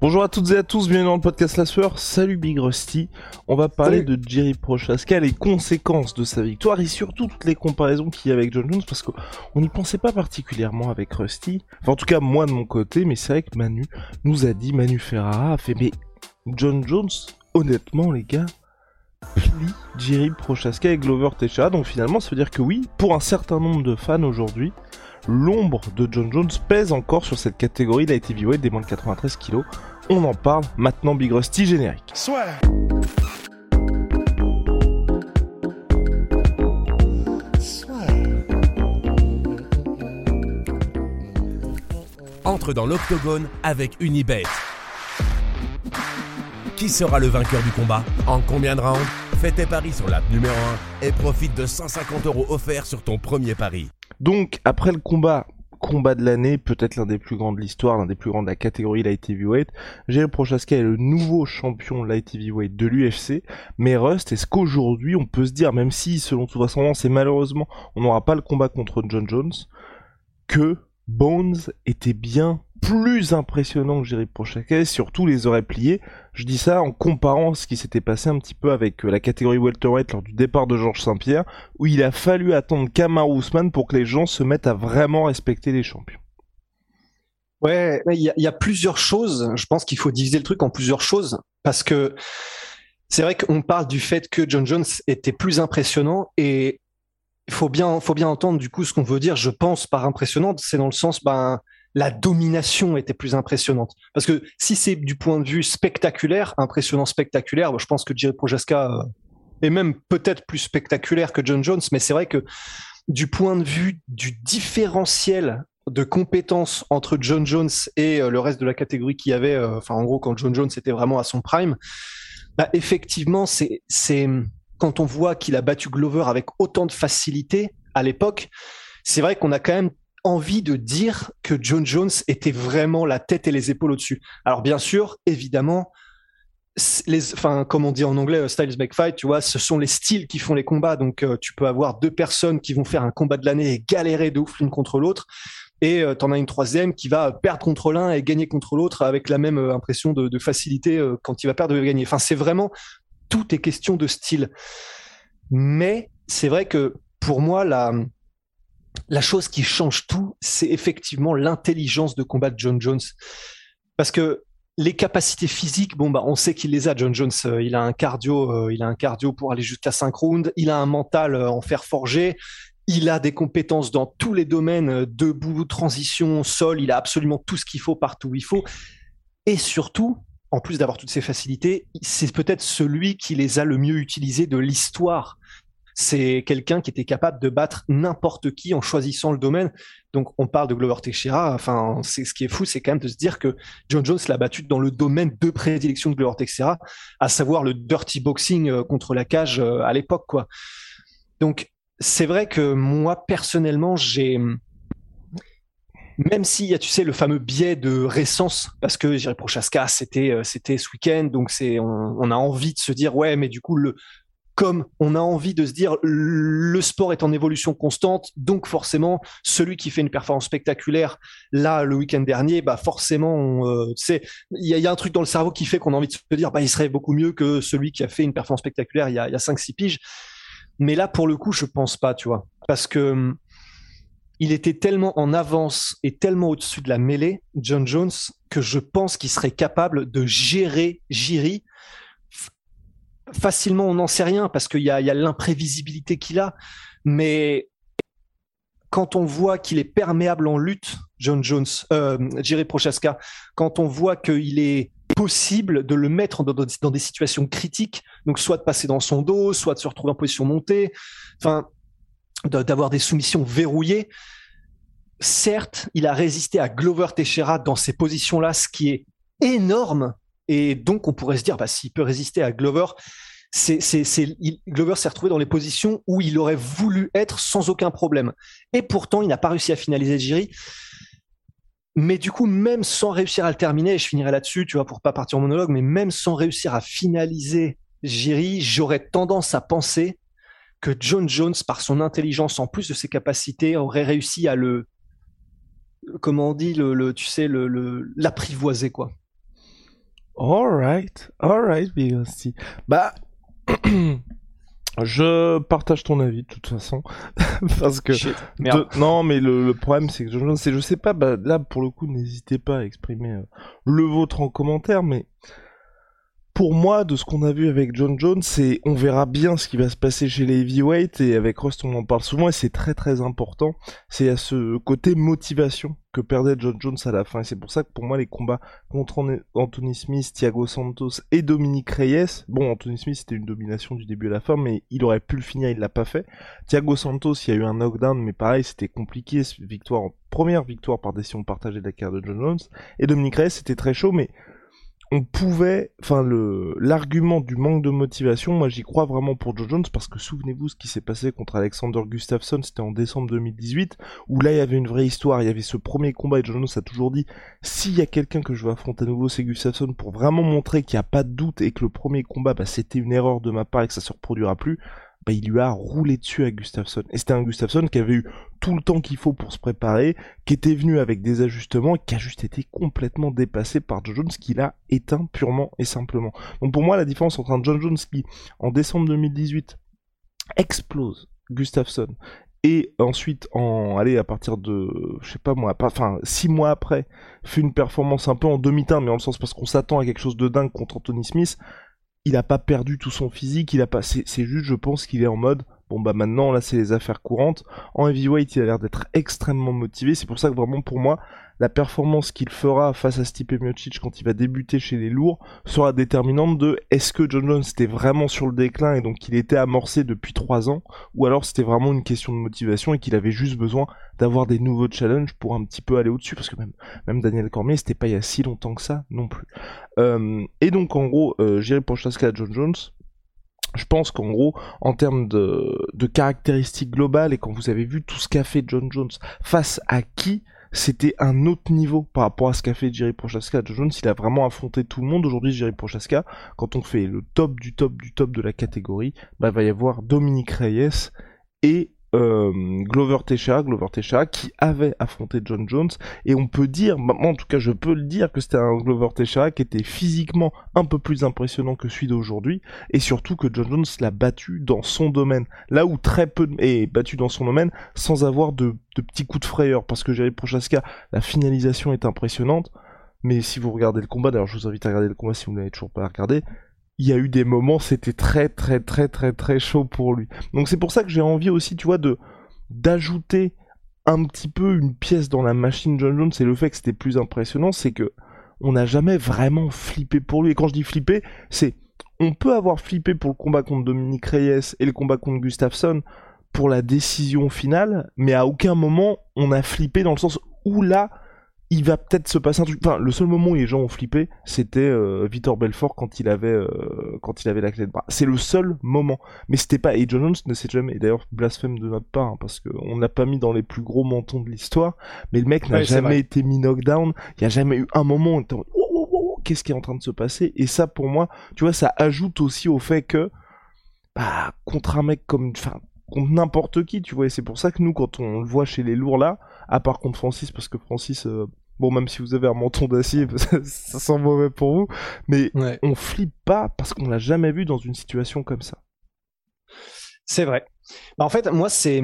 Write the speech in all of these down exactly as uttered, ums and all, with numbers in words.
Bonjour à toutes et à tous, bienvenue dans le podcast La Sueur. Salut Big Rusty. On va parler Salut. de Jiří Procházka, les conséquences de sa victoire et surtout toutes les comparaisons qu'il y a avec Jon Jones, parce qu'on n'y pensait pas particulièrement avec Rusty. Enfin, en tout cas, moi de mon côté, mais c'est vrai que Manu nous a dit, Manu Ferrara a fait, mais Jon Jones, honnêtement les gars, plie Jiří Procházka et Glover Teixeira. Donc finalement, ça veut dire que oui, pour un certain nombre de fans aujourd'hui, l'ombre de Jon Jones pèse encore sur cette catégorie light heavyweight des moins de quatre-vingt-treize kilos. On en parle maintenant, Big Rusty, générique. Swear. Swear. Entre dans l'octogone avec Unibet. Qui sera le vainqueur du combat ? En combien de rounds ? Fais tes paris sur l'app numéro un et profite de cent cinquante euros offerts sur ton premier pari. Donc, après le combat, combat de l'année, peut-être l'un des plus grands de l'histoire, l'un des plus grands de la catégorie light heavyweight, Jiří Procházka est le nouveau champion light heavyweight de l'U F C. Mais Rust, est-ce qu'aujourd'hui on peut se dire, même si selon toute vraisemblance et malheureusement on n'aura pas le combat contre Jon Jones, que Bones était bien plus impressionnant que Jiří Procházka et surtout les aurait pliés? Je dis ça en comparant ce qui s'était passé un petit peu avec la catégorie welterweight lors du départ de Georges Saint-Pierre, où il a fallu attendre Kamaru Usman pour que les gens se mettent à vraiment respecter les champions. Ouais, il y, y a plusieurs choses. Je pense qu'il faut diviser le truc en plusieurs choses, parce que c'est vrai qu'on parle du fait que Jon Jones était plus impressionnant, et il faut bien, faut bien entendre du coup ce qu'on veut dire, je pense, par impressionnant. C'est dans le sens, ben, la domination était plus impressionnante. Parce que si c'est du point de vue spectaculaire, impressionnant spectaculaire, je pense que Jiří Procházka est même peut-être plus spectaculaire que Jon Jones, mais c'est vrai que du point de vue du différentiel de compétences entre Jon Jones et le reste de la catégorie qu'il y avait, enfin en gros quand Jon Jones était vraiment à son prime, bah effectivement c'est, c'est quand on voit qu'il a battu Glover avec autant de facilité à l'époque, c'est vrai qu'on a quand même envie de dire que Jon Jones était vraiment la tête et les épaules au-dessus. Alors bien sûr, évidemment, les, enfin comme on dit en anglais, styles make fight, tu vois, ce sont les styles qui font les combats. Donc euh, tu peux avoir deux personnes qui vont faire un combat de l'année et galérer de ouf l'une contre l'autre, et euh, t'en as une troisième qui va perdre contre l'un et gagner contre l'autre avec la même euh, impression de, de facilité euh, quand il va perdre ou gagner. Enfin, c'est vraiment, tout est question de style. Mais c'est vrai que pour moi, la La chose qui change tout, c'est effectivement l'intelligence de combat de Jon Jones. Parce que les capacités physiques, bon bah on sait qu'il les a, Jon Jones. Euh, il a un cardio, euh, il a un cardio pour aller jusqu'à cinq rounds. Il a un mental euh, en fer forgé. Il a des compétences dans tous les domaines, euh, debout, transition, sol. Il a absolument tout ce qu'il faut partout où il faut. Et surtout, en plus d'avoir toutes ces facilités, c'est peut-être celui qui les a le mieux utilisés de l'histoire. C'est quelqu'un qui était capable de battre n'importe qui en choisissant le domaine. Donc, on parle de Glover Teixeira. Enfin, c'est, ce qui est fou, c'est quand même de se dire que Jon Jones l'a battu dans le domaine de prédilection de Glover Teixeira, à savoir le dirty boxing euh, contre la cage euh, à l'époque, quoi. Donc, c'est vrai que moi, personnellement, j'ai... Même s'il y a, tu sais, le fameux biais de récence, parce que Jiří Procházka, c'était, euh, c'était ce week-end, donc c'est, on, on a envie de se dire, ouais, mais du coup, le... Comme on a envie de se dire, le sport est en évolution constante, donc forcément, celui qui fait une performance spectaculaire, là, le week-end dernier, bah forcément, euh, il y, y a un truc dans le cerveau qui fait qu'on a envie de se dire, bah il serait beaucoup mieux que celui qui a fait une performance spectaculaire il y a, y a cinq six piges. Mais là, pour le coup, je pense pas, tu vois, parce que hum, il était tellement en avance et tellement au-dessus de la mêlée, Jon Jones, que je pense qu'il serait capable de gérer Jiří. Facilement, on n'en sait rien parce qu'il y a, il y a l'imprévisibilité qu'il a, mais quand on voit qu'il est perméable en lutte, Jon Jones, euh, Jiří Procházka, quand on voit qu'il est possible de le mettre dans, dans des situations critiques, donc soit de passer dans son dos, soit de se retrouver en position montée, enfin, de, d'avoir des soumissions verrouillées, certes, il a résisté à Glover Teixeira dans ces positions-là, ce qui est énorme. Et donc, on pourrait se dire, bah, s'il peut résister à Glover, c'est, c'est, c'est, il, Glover s'est retrouvé dans les positions où il aurait voulu être sans aucun problème. Et pourtant, il n'a pas réussi à finaliser Jiří. Mais du coup, même sans réussir à le terminer, et je finirai là-dessus, tu vois, pour pas partir en monologue, mais même sans réussir à finaliser Jiří, j'aurais tendance à penser que Jon Jones, par son intelligence, en plus de ses capacités, aurait réussi à le, comment on dit, le, le, tu sais, le, le, l'apprivoiser, quoi. Alright, alright, Big Hostie. Bah, je partage ton avis de toute façon, parce que de... non, mais le, le problème c'est que Jon Jones, c'est, je sais pas, bah, là pour le coup, n'hésitez pas à exprimer euh, le vôtre en commentaire, mais. Pour moi, de ce qu'on a vu avec Jon Jones, c'est on verra bien ce qui va se passer chez les heavyweights, et avec Rust, on en parle souvent, et c'est très très important. C'est à ce côté motivation que perdait Jon Jones à la fin, et c'est pour ça que pour moi, les combats contre Anthony Smith, Thiago Santos et Dominick Reyes, bon, Anthony Smith, c'était une domination du début à la fin, mais il aurait pu le finir, il l'a pas fait. Thiago Santos, il y a eu un knockdown, mais pareil, c'était compliqué, victoire en première victoire par décision partagée de la carrière de Jon Jones, et Dominick Reyes, c'était très chaud, mais... on pouvait, enfin le l'argument du manque de motivation, moi j'y crois vraiment pour Jon Jones, parce que souvenez-vous ce qui s'est passé contre Alexander Gustafsson, c'était en décembre deux mille dix-huit, où là il y avait une vraie histoire, il y avait ce premier combat, et Jon Jones a toujours dit, s'il y a quelqu'un que je veux affronter à nouveau, c'est Gustafsson, pour vraiment montrer qu'il n'y a pas de doute, et que le premier combat, bah, c'était une erreur de ma part, et que ça se reproduira plus. Bah, il lui a roulé dessus à Gustafsson. Et c'était un Gustafsson qui avait eu tout le temps qu'il faut pour se préparer, qui était venu avec des ajustements, et qui a juste été complètement dépassé par Jon Jones, qui l'a éteint purement et simplement. Donc pour moi, la différence entre un Jon Jones qui, en décembre deux mille dix-huit, explose Gustafsson, et ensuite, en, allez, à partir de, je sais pas moi, enfin, six mois après, fait une performance un peu en demi-teinte, mais dans le sens parce qu'on s'attend à quelque chose de dingue contre Anthony Smith. Il a pas perdu tout son physique, il a pas, c'est, c'est juste, je pense qu'il est en mode, bon bah maintenant, là c'est les affaires courantes, en heavyweight il a l'air d'être extrêmement motivé, c'est pour ça que vraiment pour moi, la performance qu'il fera face à Stipe Miocic quand il va débuter chez les lourds, sera déterminante de, est-ce que Jon Jones était vraiment sur le déclin, et donc il était amorcé depuis trois ans, ou alors c'était vraiment une question de motivation, et qu'il avait juste besoin d'avoir des nouveaux challenges pour un petit peu aller au-dessus, parce que même, même Daniel Cormier, c'était pas il y a si longtemps que ça, non plus. Euh, et donc en gros, euh, Jiří Procházka à Jon Jones, je pense qu'en gros, en termes de, de caractéristiques globales, et quand vous avez vu tout ce qu'a fait Jon Jones, face à qui, c'était un autre niveau par rapport à ce qu'a fait Jiří Procházka. Jon Jones, il a vraiment affronté tout le monde. Aujourd'hui, Jiří Procházka, quand on fait le top du top du top de la catégorie, bah, il va y avoir Dominick Reyes et euh, Glover Teixeira, Glover Teixeira qui avait affronté Jon Jones, et on peut dire, bah, moi en tout cas je peux le dire, que c'était un Glover Teixeira qui était physiquement un peu plus impressionnant que celui d'aujourd'hui, et surtout que Jon Jones l'a battu dans son domaine, là où très peu de... est battu dans son domaine sans avoir de, de petits coups de frayeur, parce que Jiří Procházka, la finalisation est impressionnante, mais si vous regardez le combat, d'ailleurs je vous invite à regarder le combat si vous ne l'avez toujours pas regardé, il y a eu des moments, c'était très très très très très chaud pour lui. Donc c'est pour ça que j'ai envie aussi, tu vois, de d'ajouter un petit peu une pièce dans la machine Jon Jones, et le fait que c'était plus impressionnant, c'est que on n'a jamais vraiment flippé pour lui. Et quand je dis flipper, c'est on peut avoir flippé pour le combat contre Dominick Reyes et le combat contre Gustafsson pour la décision finale, mais à aucun moment on a flippé dans le sens où là, il va peut-être se passer un truc. Enfin, le seul moment où les gens ont flippé, c'était euh, Vitor Belfort quand il avait euh, quand il avait la clé de bras. C'est le seul moment. Mais c'était pas. Et Jon Jones ne s'est jamais. Et d'ailleurs, blasphème de notre part, hein, parce qu'on l'a pas mis dans les plus gros mentons de l'histoire. Mais le mec n'a ouais, jamais été mis knockdown. Il n'y a jamais eu un moment où on était en mode, oh, oh, oh, qu'est-ce qui est en train de se passer? Et ça, pour moi, tu vois, ça ajoute aussi au fait que, bah, contre un mec comme, enfin, contre n'importe qui, tu vois. Et c'est pour ça que nous, quand on le voit chez les lourds là, à part contre Francis, parce que Francis, euh, bon, même si vous avez un menton d'acier, ça sent mauvais pour vous, mais ouais, on flippe pas parce qu'on l'a jamais vu dans une situation comme ça. C'est vrai. Bah, en fait, moi, c'est...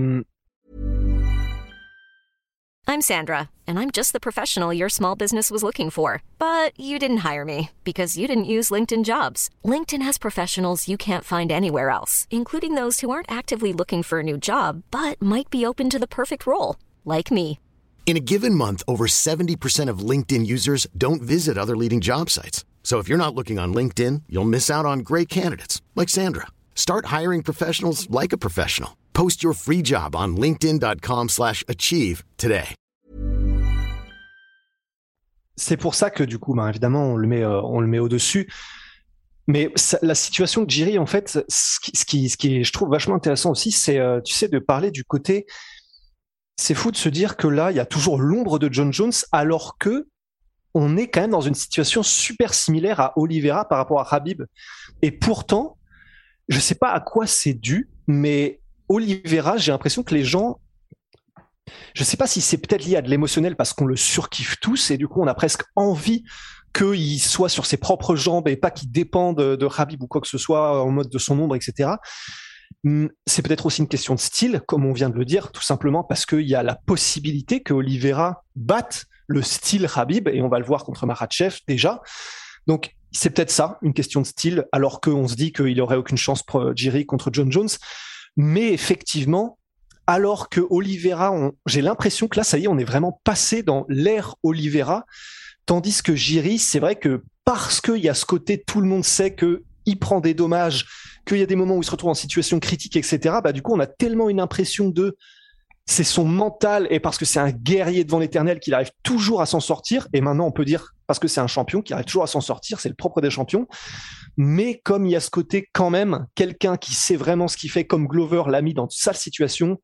I'm Sandra, and I'm just the professional your small business was looking for. But you didn't hire me, because you didn't use LinkedIn Jobs. LinkedIn has professionals you can't find anywhere else, including those who aren't actively looking for a new job, but might be open to the perfect role, like me. In a given month, over seventy percent of LinkedIn users don't visit other leading job sites. So if you're not looking on LinkedIn, you'll miss out on great candidates like Sandra. Start hiring professionals like a professional. Post your free job on linkedin dot com slash achieve today. c'est pour ça que du coup, bah, évidemment, on le met, euh, on le met au-dessus. Mais ça, la situation de Jiří, en fait, ce qui, ce qui, ce qui est, je trouve vachement intéressant aussi, c'est, euh, tu sais, de parler du côté. C'est fou de se dire que là, il y a toujours l'ombre de Jon Jones, alors que on est quand même dans une situation super similaire à Oliveira par rapport à Khabib. Et pourtant, je ne sais pas à quoi c'est dû, mais Oliveira, j'ai l'impression que les gens, je ne sais pas si c'est peut-être lié à de l'émotionnel parce qu'on le surkiffe tous et du coup on a presque envie qu'il soit sur ses propres jambes et pas qu'il dépende de Khabib ou quoi que ce soit en mode de son ombre, et cetera. C'est peut-être aussi une question de style, comme on vient de le dire, tout simplement parce qu'il y a la possibilité que Oliveira batte le style Khabib, et on va le voir contre Makhachev déjà. Donc, c'est peut-être ça, une question de style, alors qu'on se dit qu'il n'aurait aucune chance pour Jiří contre Jon Jones. Mais effectivement, alors que Oliveira, on... j'ai l'impression que là, ça y est, on est vraiment passé dans l'ère Oliveira, tandis que Jiří, c'est vrai que parce qu'il y a ce côté, tout le monde sait qu'il prend des dommages, qu'il y a des moments où il se retrouve en situation critique, et cetera, bah, du coup, on a tellement une impression de... c'est son mental et parce que c'est un guerrier devant l'éternel qu'il arrive toujours à s'en sortir. Et maintenant, on peut dire parce que c'est un champion qu'il arrive toujours à s'en sortir. C'est le propre des champions. Mais comme il y a ce côté quand même, quelqu'un qui sait vraiment ce qu'il fait comme Glover l'a mis dans toute sa situation,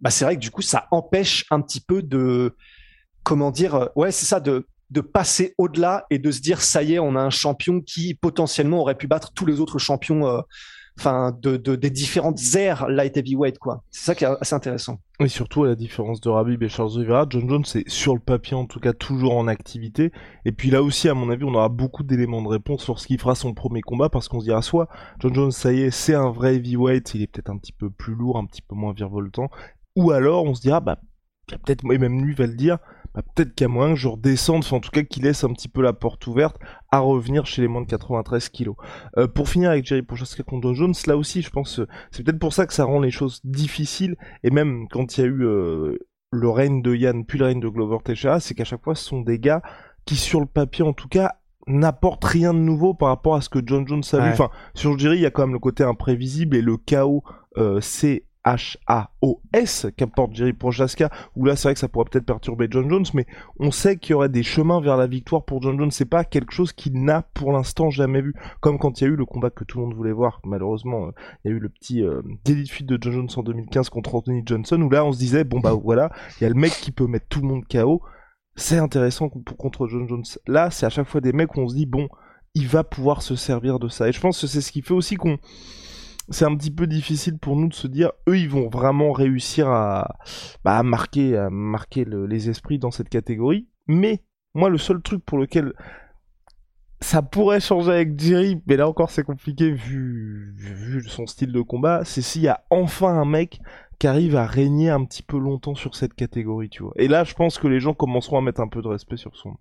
bah c'est vrai que du coup, ça empêche un petit peu de, comment dire, ouais, c'est ça, de, de passer au-delà et de se dire, ça y est, on a un champion qui potentiellement aurait pu battre tous les autres champions euh, Enfin, de, de, des différentes aires light heavyweight, quoi. C'est ça qui est assez intéressant. Et surtout, à la différence de Khabib et Charles Oliveira, Jon Jones est sur le papier, en tout cas, toujours en activité. Et puis là aussi, à mon avis, on aura beaucoup d'éléments de réponse sur ce qu'il fera son premier combat, parce qu'on se dira soit Jon Jones, ça y est, c'est un vrai heavyweight, il est peut-être un petit peu plus lourd, un petit peu moins virevoltant. Ou alors, on se dira, bah, peut-être, et même lui va le dire, bah, peut-être qu'à moyen que je redescende, enfin, en tout cas qu'il laisse un petit peu la porte ouverte à revenir chez les moins de quatre-vingt-treize kilos. Euh, pour finir avec Jiří Procházka contre Jon Jones, là aussi je pense, euh, c'est peut-être pour ça que ça rend les choses difficiles, et même quand il y a eu euh, le règne de Jan, puis le règne de Glover Teixeira, c'est qu'à chaque fois ce sont des gars qui sur le papier en tout cas n'apporte rien de nouveau par rapport à ce que Jon Jones a ouais. vu. Enfin, sur Jiří, il y a quand même le côté imprévisible et le chaos, euh, c'est H A O S qu'apporte Jiří Procházka, où là c'est vrai que ça pourrait peut-être perturber Jon Jones, mais on sait qu'il y aurait des chemins vers la victoire pour Jon Jones, c'est pas quelque chose qu'il n'a pour l'instant jamais vu, comme quand il y a eu le combat que tout le monde voulait voir, malheureusement euh, il y a eu le petit euh, délit de fuite de Jon Jones en deux mille quinze contre Anthony Johnson, où là on se disait bon bah voilà, il y a le mec qui peut mettre tout le monde K O, c'est intéressant pour contre Jon Jones, là c'est à chaque fois des mecs où on se dit bon, il va pouvoir se servir de ça, et je pense que c'est ce qui fait aussi qu'on c'est un petit peu difficile pour nous de se dire eux ils vont vraiment réussir à, bah, à marquer, à marquer le, les esprits dans cette catégorie, mais moi le seul truc pour lequel ça pourrait changer avec Jiří, mais là encore c'est compliqué vu, vu son style de combat, c'est s'il y a enfin un mec qui arrive à régner un petit peu longtemps sur cette catégorie, tu vois, et là je pense que les gens commenceront à mettre un peu de respect sur son...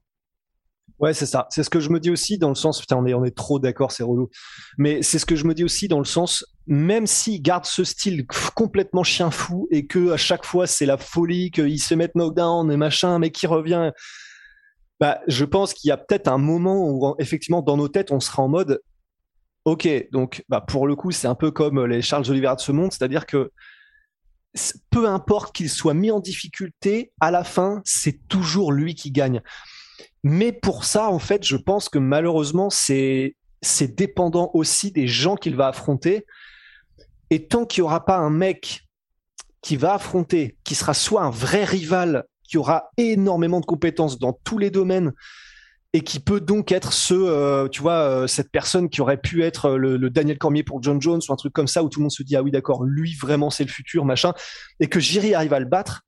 Ouais, c'est ça. C'est ce que je me dis aussi dans le sens... Putain, on est, on est trop d'accord, c'est relou. Mais c'est ce que je me dis aussi dans le sens... Même s'il garde ce style complètement chien fou et que à chaque fois, c'est la folie, qu'il se mette knockdown et machin, mais qu'il revient... Bah, je pense qu'il y a peut-être un moment où, effectivement, dans nos têtes, on sera en mode... Ok, donc bah, pour le coup, c'est un peu comme les Charles Oliveira de ce monde, c'est-à-dire que peu importe qu'il soit mis en difficulté, à la fin, c'est toujours lui qui gagne. Mais pour ça, en fait, je pense que malheureusement, c'est, c'est dépendant aussi des gens qu'il va affronter. Et tant qu'il n'y aura pas un mec qui va affronter, qui sera soit un vrai rival, qui aura énormément de compétences dans tous les domaines, et qui peut donc être ce, euh, tu vois, euh, cette personne qui aurait pu être le, le Daniel Cormier pour Jon Jones, ou un truc comme ça, où tout le monde se dit « Ah oui, d'accord, lui, vraiment, c'est le futur, machin », et que Jiří arrive à le battre,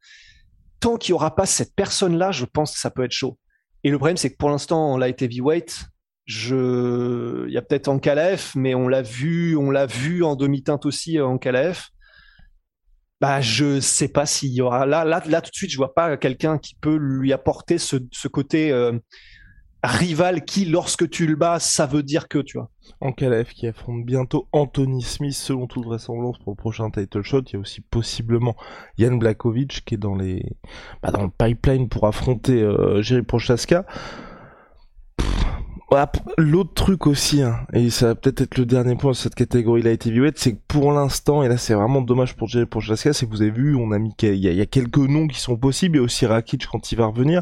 tant qu'il n'y aura pas cette personne-là, je pense que ça peut être chaud. Et le problème, c'est que pour l'instant, en light heavyweight, je... il y a peut-être en K L F, mais on l'a vu, on l'a vu en demi-teinte aussi en K L F. Bah, je sais pas s'il y aura. Là, là, là, tout de suite, je vois pas quelqu'un qui peut lui apporter ce, ce côté euh, rival qui, lorsque tu le bats, ça veut dire que, tu vois. En K L F qui affronte bientôt Anthony Smith, selon toute vraisemblance, pour le prochain title shot. Il y a aussi possiblement Jan Błachowicz qui est dans, les... bah, dans le pipeline pour affronter euh, Jiří Procházka. L'autre truc aussi, hein, et ça va peut-être être le dernier point de cette catégorie light heavyweight, c'est que pour l'instant, et là c'est vraiment dommage pour Jiří Procházka, c'est que vous avez vu, on a mis qu'il y a, il y a quelques noms qui sont possibles, il y a aussi Rakic quand il va revenir,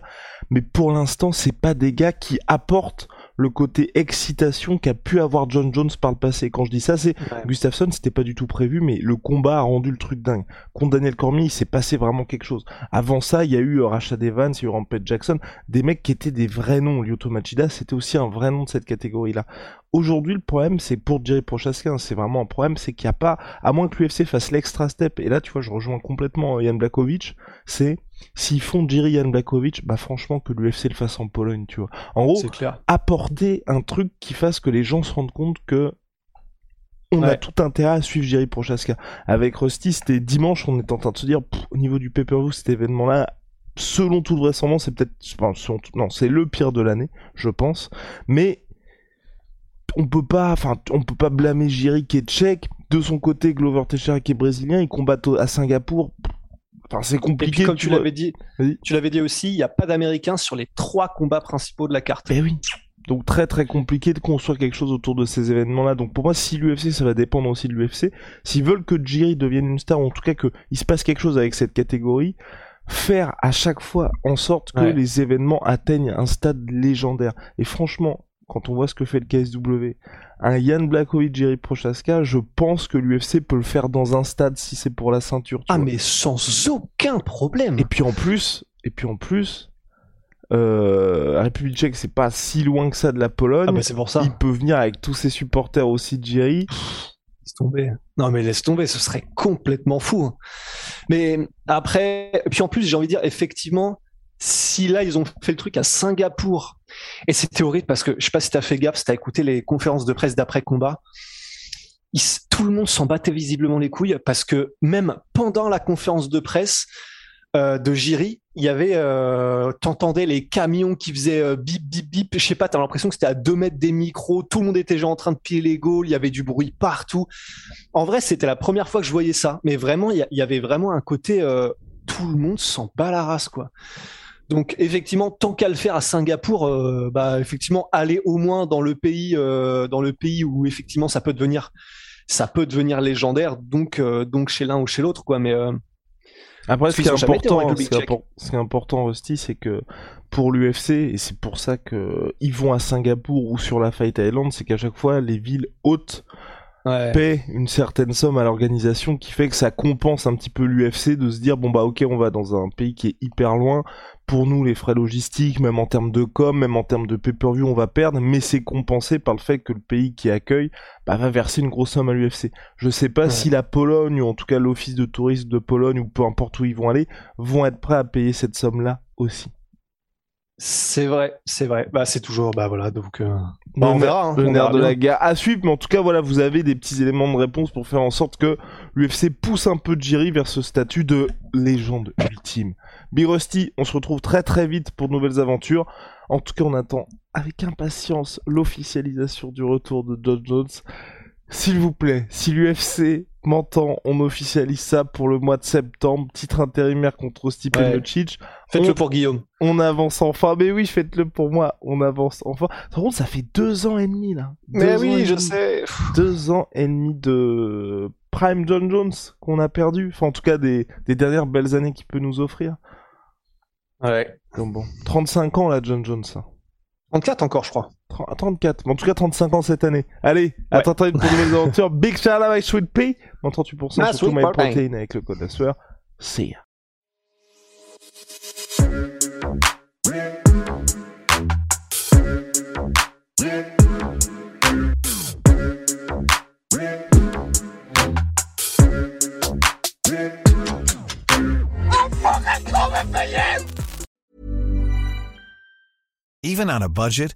mais pour l'instant, c'est pas des gars qui apportent le côté excitation qu'a pu avoir Jon Jones par le passé. Quand je dis ça, c'est ouais. Gustafsson, c'était pas du tout prévu, mais le combat a rendu le truc dingue. Contre Daniel Cormier, il s'est passé vraiment quelque chose. Avant ça, il y a eu Rashad Evans, il y a eu Rampage Jackson, des mecs qui étaient des vrais noms. Lyoto Machida, c'était aussi un vrai nom de cette catégorie-là. Aujourd'hui, le problème, c'est pour Jiří Procházka, c'est vraiment un problème, c'est qu'il n'y a pas, à moins que l'U F C fasse l'extra step, et là, tu vois, je rejoins complètement Jan Błachowicz, c'est, s'ils font Jiří Jan Błachowicz, bah franchement, que l'U F C le fasse en Pologne, tu vois. En gros, apporter un truc qui fasse que les gens se rendent compte que on ouais. a tout intérêt à suivre Jiří Procházka. Avec Rusty, c'était dimanche, on était en train de se dire, pff, au niveau du pay-per-view, cet événement-là, selon toute vraisemblance, c'est peut-être, enfin, selon tout... non, c'est le pire de l'année, je pense, mais on peut pas, enfin, on peut pas blâmer Jiří qui est tchèque, de son côté Glover Teixeira qui est brésilien, ils combattent à Singapour, enfin c'est compliqué. Et puis, comme tu, tu l'avais vois... dit, Vas-y. tu l'avais dit aussi, il n'y a pas d'Américains sur les trois combats principaux de la carte. Eh oui. Donc très très compliqué de construire quelque chose autour de ces événements-là. Donc pour moi, si l'U F C, ça va dépendre aussi de l'U F C. S'ils veulent que Jiří devienne une star, ou en tout cas que il se passe quelque chose avec cette catégorie, faire à chaque fois en sorte que ouais. les événements atteignent un stade légendaire. Et franchement, quand on voit ce que fait le K S W, un Jan Błachowicz, Jiří Procházka, je pense que l'U F C peut le faire dans un stade si c'est pour la ceinture. Ah vois. Mais sans aucun problème. Et puis en plus, et puis en plus, euh, la République Tchèque c'est pas si loin que ça de la Pologne. Ah bah c'est pour ça. Il peut venir avec tous ses supporters aussi, Jiří. Laisse tomber. Non mais laisse tomber, ce serait complètement fou. Mais après, et puis en plus j'ai envie de dire effectivement. Si là, ils ont fait le truc à Singapour, et c'est théorique parce que, je sais pas si t'as fait gaffe, si t'as écouté les conférences de presse d'après-combat, ils, tout le monde s'en battait visiblement les couilles parce que même pendant la conférence de presse euh, de Jiří, il y avait, euh, t'entendais les camions qui faisaient euh, bip, bip, bip, je sais pas, t'as l'impression que c'était à deux mètres des micros, tout le monde était déjà en train de plier les gaules, il y avait du bruit partout. En vrai, c'était la première fois que je voyais ça, mais vraiment, il y, y avait vraiment un côté, euh, tout le monde s'en bat la race, quoi. Donc effectivement, tant qu'à le faire à Singapour, euh, bah effectivement aller au moins dans le pays, euh, dans le pays où effectivement ça peut devenir, ça peut devenir légendaire. Donc euh, donc chez l'un ou chez l'autre quoi. Mais euh, après, ce qui est important, ce qui est impor- ce qui est important, Rusty, c'est que pour l'U F C, et c'est pour ça que ils vont à Singapour ou sur la Fight Island, c'est qu'à chaque fois les villes hôtes ouais. paient une certaine somme à l'organisation qui fait que ça compense un petit peu l'U F C de se dire bon bah ok on va dans un pays qui est hyper loin. Pour nous, les frais logistiques, même en termes de com, même en termes de pay-per-view, on va perdre, mais c'est compensé par le fait que le pays qui accueille bah, va verser une grosse somme à l'U F C. Je sais pas ouais. si la Pologne, ou en tout cas l'office de tourisme de Pologne, ou peu importe où ils vont aller, vont être prêts à payer cette somme-là aussi. C'est vrai, c'est vrai. Bah, c'est toujours, bah voilà, donc... Euh... Bah, on verra, hein, le nerf de la guerre à suivre, mais en tout cas, voilà, vous avez des petits éléments de réponse pour faire en sorte que l'U F C pousse un peu Jiří vers ce statut de légende ultime. Big Rusty, on se retrouve très très vite pour de nouvelles aventures. En tout cas, on attend avec impatience l'officialisation du retour de Jon Jones. S'il vous plaît, si l'U F C m'entend, on officialise ça pour le mois de septembre. Titre intérimaire contre Stipe Miocic. Ouais. Faites-le on... pour Guillaume. On avance enfin. Mais oui, faites-le pour moi. On avance enfin. Par contre, ça fait deux ans et demi là. Deux Mais oui, je demi. sais. Deux ans et demi de Prime Jon Jones qu'on a perdu. Enfin, en tout cas, des, des dernières belles années qu'il peut nous offrir. Ouais. Donc bon. trente-cinq ans là, Jon Jones. trente-quatre encore, je crois. trente-quatre, mais en tout cas trente-cinq ans cette année. Allez, ouais. à trente-huit pour nouvelles aventures. Big shout out à Sweet Pea. En trente-huit pour cent ah, sur tout MyProtein avec le code de la sueur. See ya. Even on a budget,